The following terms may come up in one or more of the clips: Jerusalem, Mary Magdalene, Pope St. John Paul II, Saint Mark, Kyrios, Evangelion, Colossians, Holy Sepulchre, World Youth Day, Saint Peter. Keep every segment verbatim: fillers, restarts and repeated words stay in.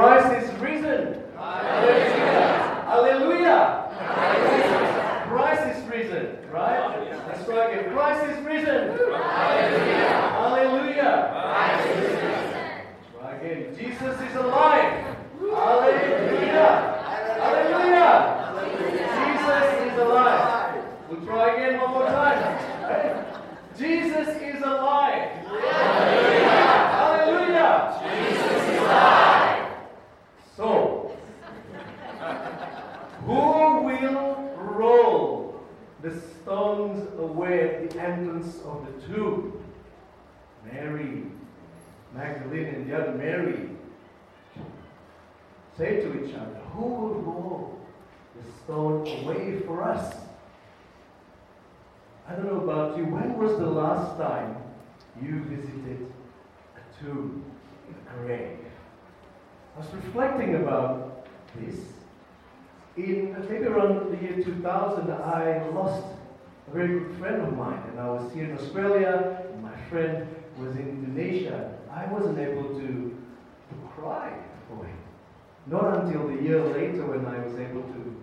Christ is risen. Hallelujah. Hallelujah. Hallelujah. Christ is risen, right? Let's try again. Christ is risen. Hallelujah. Hallelujah. Hallelujah. Try again. Jesus is alive. Hallelujah. Hallelujah. Jesus is alive. We'll try again one more time. Jesus is alive. Hallelujah. Hallelujah. Jesus is alive. So, who will roll the stones away at the entrance of the tomb? Mary Magdalene and the other Mary say to each other, who will roll the stone away for us? I don't know about you, when was the last time you visited a tomb, a grave? I was reflecting about this. In maybe around the year two thousand, I lost a very good friend of mine, and I was here in Australia, and my friend was in Indonesia. I wasn't able to, to cry for him. Not until the year later when I was able to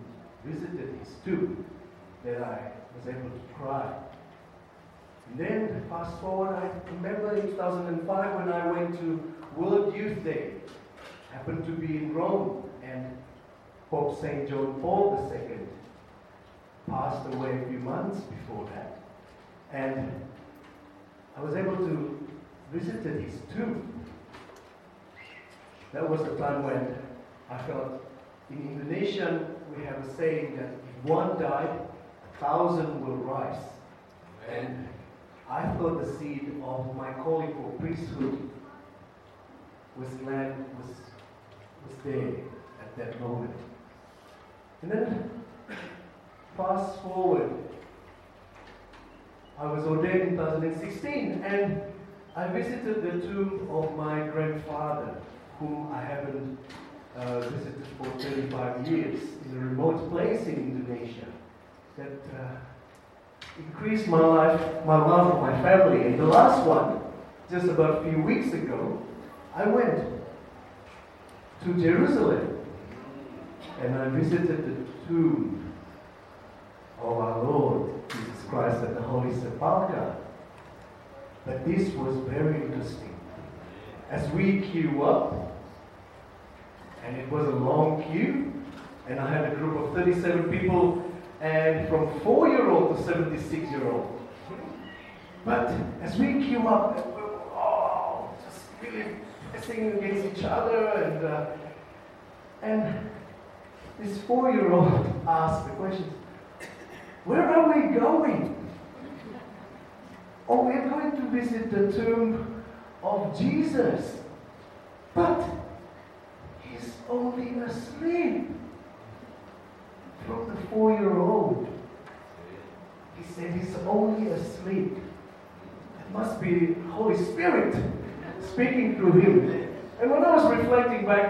visit his tomb that I was able to cry. And then, fast forward, I remember in two thousand five when I went to World Youth Day. I happened to be in Rome, and Pope Saint John Paul the Second passed away a few months before that. And I was able to visit his tomb. That was the time when I felt, in Indonesian, we have a saying that if one died, thousand will rise. Amen. And I thought the seed of my calling for priesthood was land, was, was there at that moment. And then, fast forward, I was ordained in two thousand sixteen, and I visited the tomb of my grandfather, whom I haven't uh, visited for thirty-five years, in a remote place in Indonesia. That uh, increased my life, my love for my family. And the last one, just about a few weeks ago, I went to Jerusalem and I visited the tomb of our Lord Jesus Christ at the Holy Sepulchre. But this was very interesting. As we queue up, and it was a long queue, and I had a group of thirty-seven people, and from four-year-old to seventy-six-year-old. But as we queue up, we were all just really pressing against each other, and uh, and this four-year-old asked the question, where are we going? Oh, we're going to visit the tomb of Jesus, but he's only asleep. From the four-year-old, he said he's only asleep. It must be Holy Spirit speaking through him. And when I was reflecting back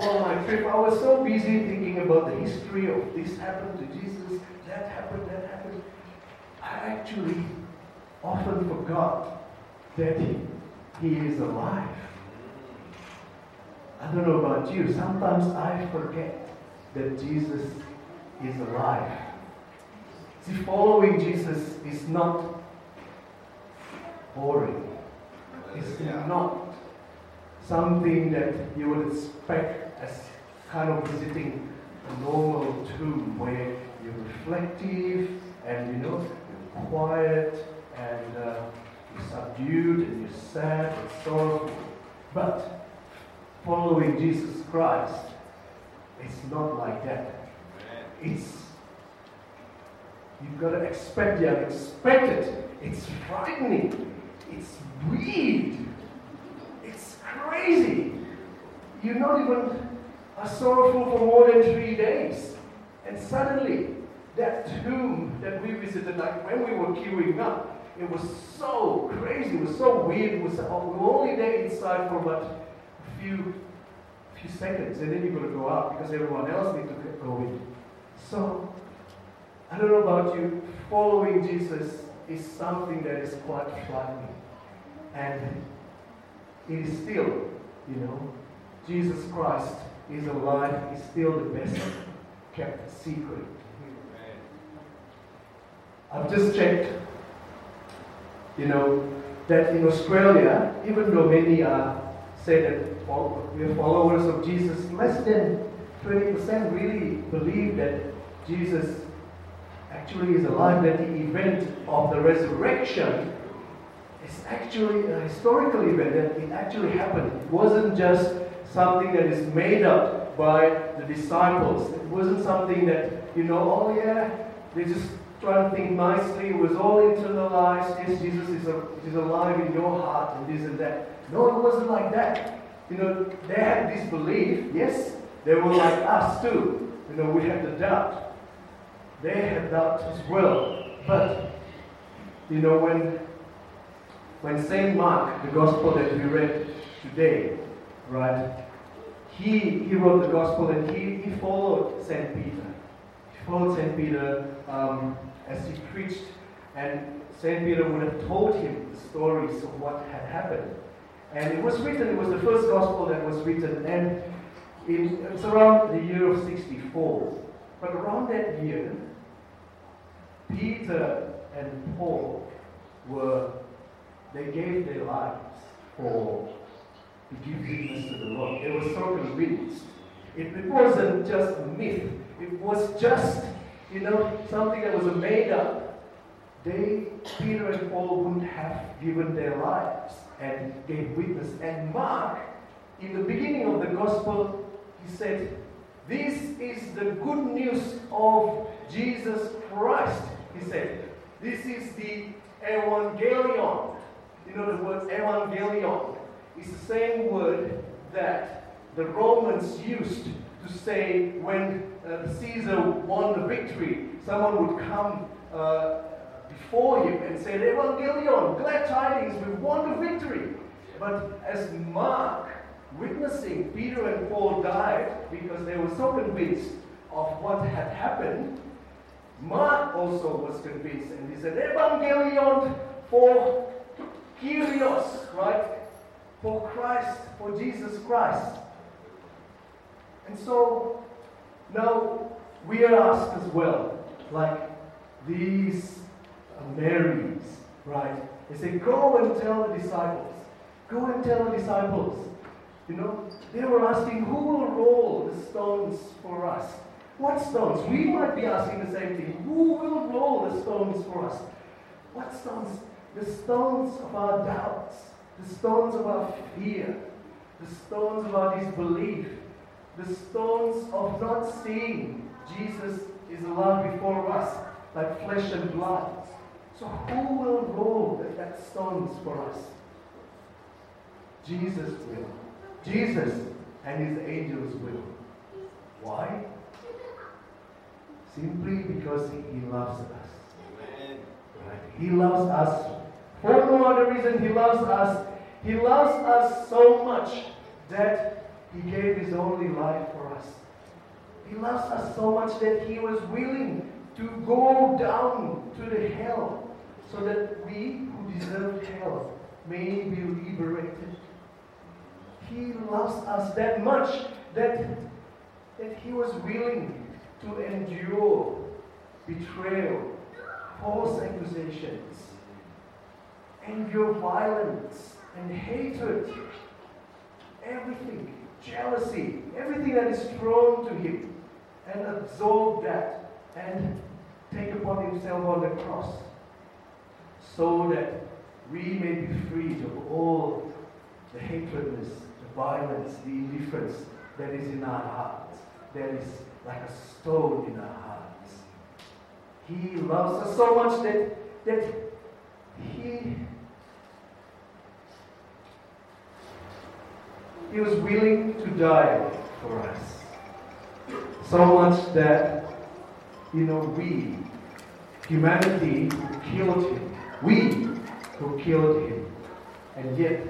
on my trip, I was so busy thinking about the history of this happened to Jesus, that happened, that happened. I actually often forgot that he, he is alive. I don't know about you, sometimes I forget that Jesus is alive. See, following Jesus is not boring. It's not something that you would expect as kind of visiting a normal tomb where you're reflective and, you know, you're quiet and uh, you're subdued and you're sad and sorrowful. But following Jesus Christ, it's not like that. It's, you've got to expect the unexpected. It's frightening. It's weird. It's crazy. You're not even sorrowful for more than three days. And suddenly, that tomb that we visited, like when we were queuing up, it was so crazy. It was so weird. It was, we were only there inside for about a few, few seconds. And then you've got to go out because everyone else needs to go in. So, I don't know about you, following Jesus is something that is quite frightening. And it is still, you know, Jesus Christ is alive, is still the best kept secret. I've just checked, you know, that in Australia, even though many are say that we are followers of Jesus, less than twenty percent really believe that Jesus actually is alive, that the event of the resurrection is actually a historical event, that it actually happened. It wasn't just something that is made up by the disciples. It wasn't something that, you know, oh yeah, they just try to think nicely. It was all internalized. Yes, Jesus is, a, is alive in your heart and this and that. No, it wasn't like that. You know, they had this belief. Yes, they were like us too. You know, we had the doubt. They had doubt as well. But, you know, when, when Saint Mark, the gospel that we read today, right, he, he wrote the gospel and he, he followed Saint Peter. He followed Saint Peter um, as he preached, and Saint Peter would have told him the stories of what had happened. And it was written, it was the first gospel that was written, and it was around the year of sixty-four. But around that year, Peter and Paul were, they gave their lives for to give witness to the Lord. They were circumvented. It, it wasn't just a myth. It was just, you know, something that was made up. They, Peter and Paul, wouldn't have given their lives and gave witness. And Mark, in the beginning of the gospel, he said, "This is the good news of Jesus Christ." He said, "This is the Evangelion." You know the word Evangelion? It's the same word that the Romans used to say when uh, Caesar won the victory, someone would come uh, before him and say, "Evangelion, glad tidings, we won the victory." But as Mark, witnessing Peter and Paul died because they were so convinced of what had happened, Mark also was convinced and he said, "Evangelion for Kyrios," right? For Christ, for Jesus Christ. And so, now we are asked as well, like these Marys, right? They say, "Go and tell the disciples. Go and tell the disciples." You know, they were asking, who will roll the stones for us? What stones? We might be asking the same thing. Who will roll the stones for us? What stones? The stones of our doubts. The stones of our fear, the stones of our disbelief, the stones of not seeing Jesus is alive before us, like flesh and blood. So who will roll that, that stones for us? Jesus will. Jesus and his angels will. Why? Simply because he loves us. Right? He loves us. For no other reason, he loves us. He loves us so much that he gave his only life for us. He loves us so much that he was willing to go down to the hell so that we who deserve hell may be liberated. He loves us that much that, that he was willing to endure betrayal, false accusations, and your violence and hatred, everything, jealousy, everything that is thrown to him, and absorb that and take upon himself on the cross so that we may be freed of all the hatredness, the violence, the indifference that is in our hearts, that is like a stone in our hearts. He loves us so much that, that he He was willing to die for us. So much that, you know, we, humanity, who killed him. We who killed him. And yet,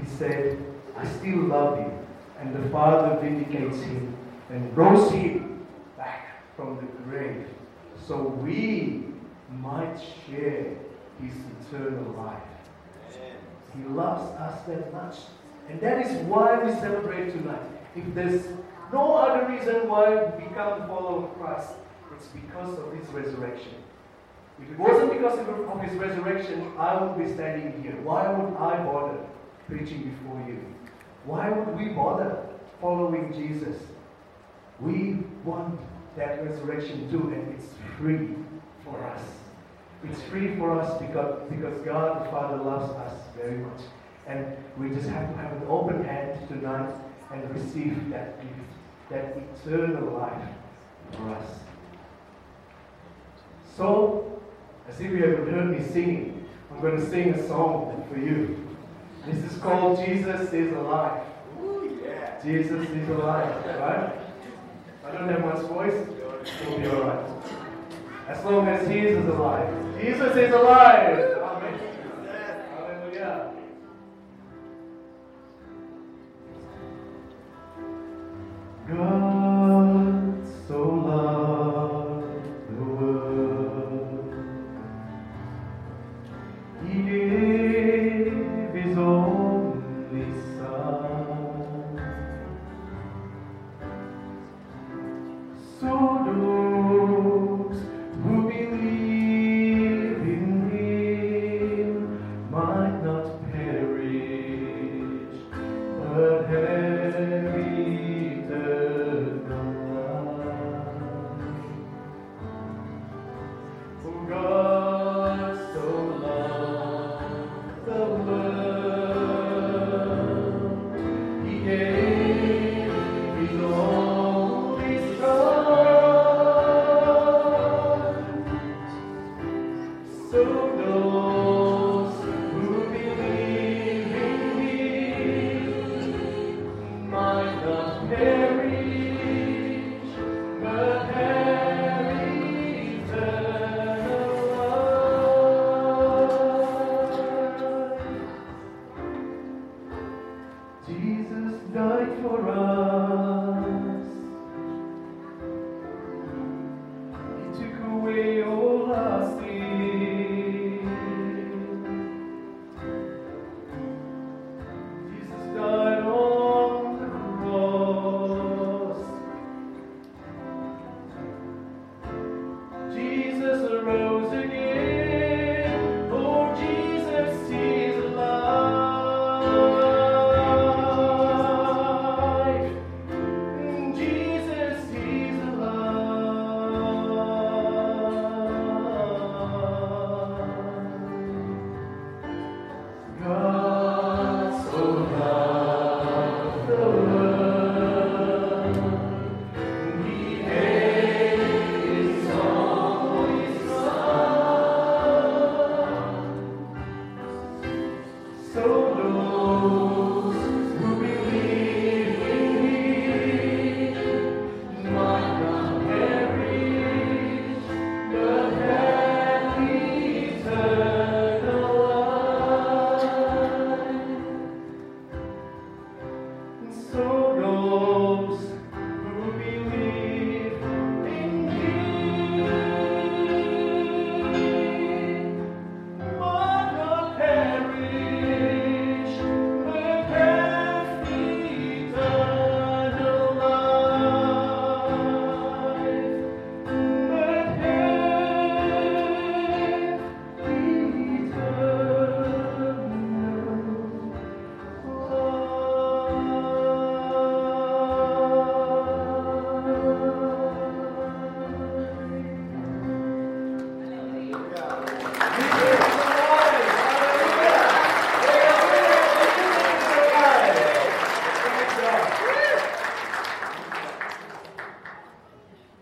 he said, "I still love you." And the Father vindicates him and rose him back from the grave, so we might share his eternal life. Amen. He loves us that much. And that is why we celebrate tonight. If there's no other reason why we become the follower of Christ, it's because of His resurrection. If it wasn't because of His resurrection, I wouldn't be standing here. Why would I bother preaching before you? Why would we bother following Jesus? We want that resurrection too, and it's free for us. It's free for us because, because God the Father loves us very much. And we just have to have an open hand tonight and receive that gift, that eternal life for us. So, as if you haven't heard me singing, I'm going to sing a song for you. This is called Jesus is Alive. Ooh, yeah. Jesus is alive, right? I don't have much voice, it'll be alright. As long as Jesus is alive. Jesus is alive! Amen. Hallelujah. God so loved the world, He gave His only Son, so those who believe in Him might not perish, but have Mary.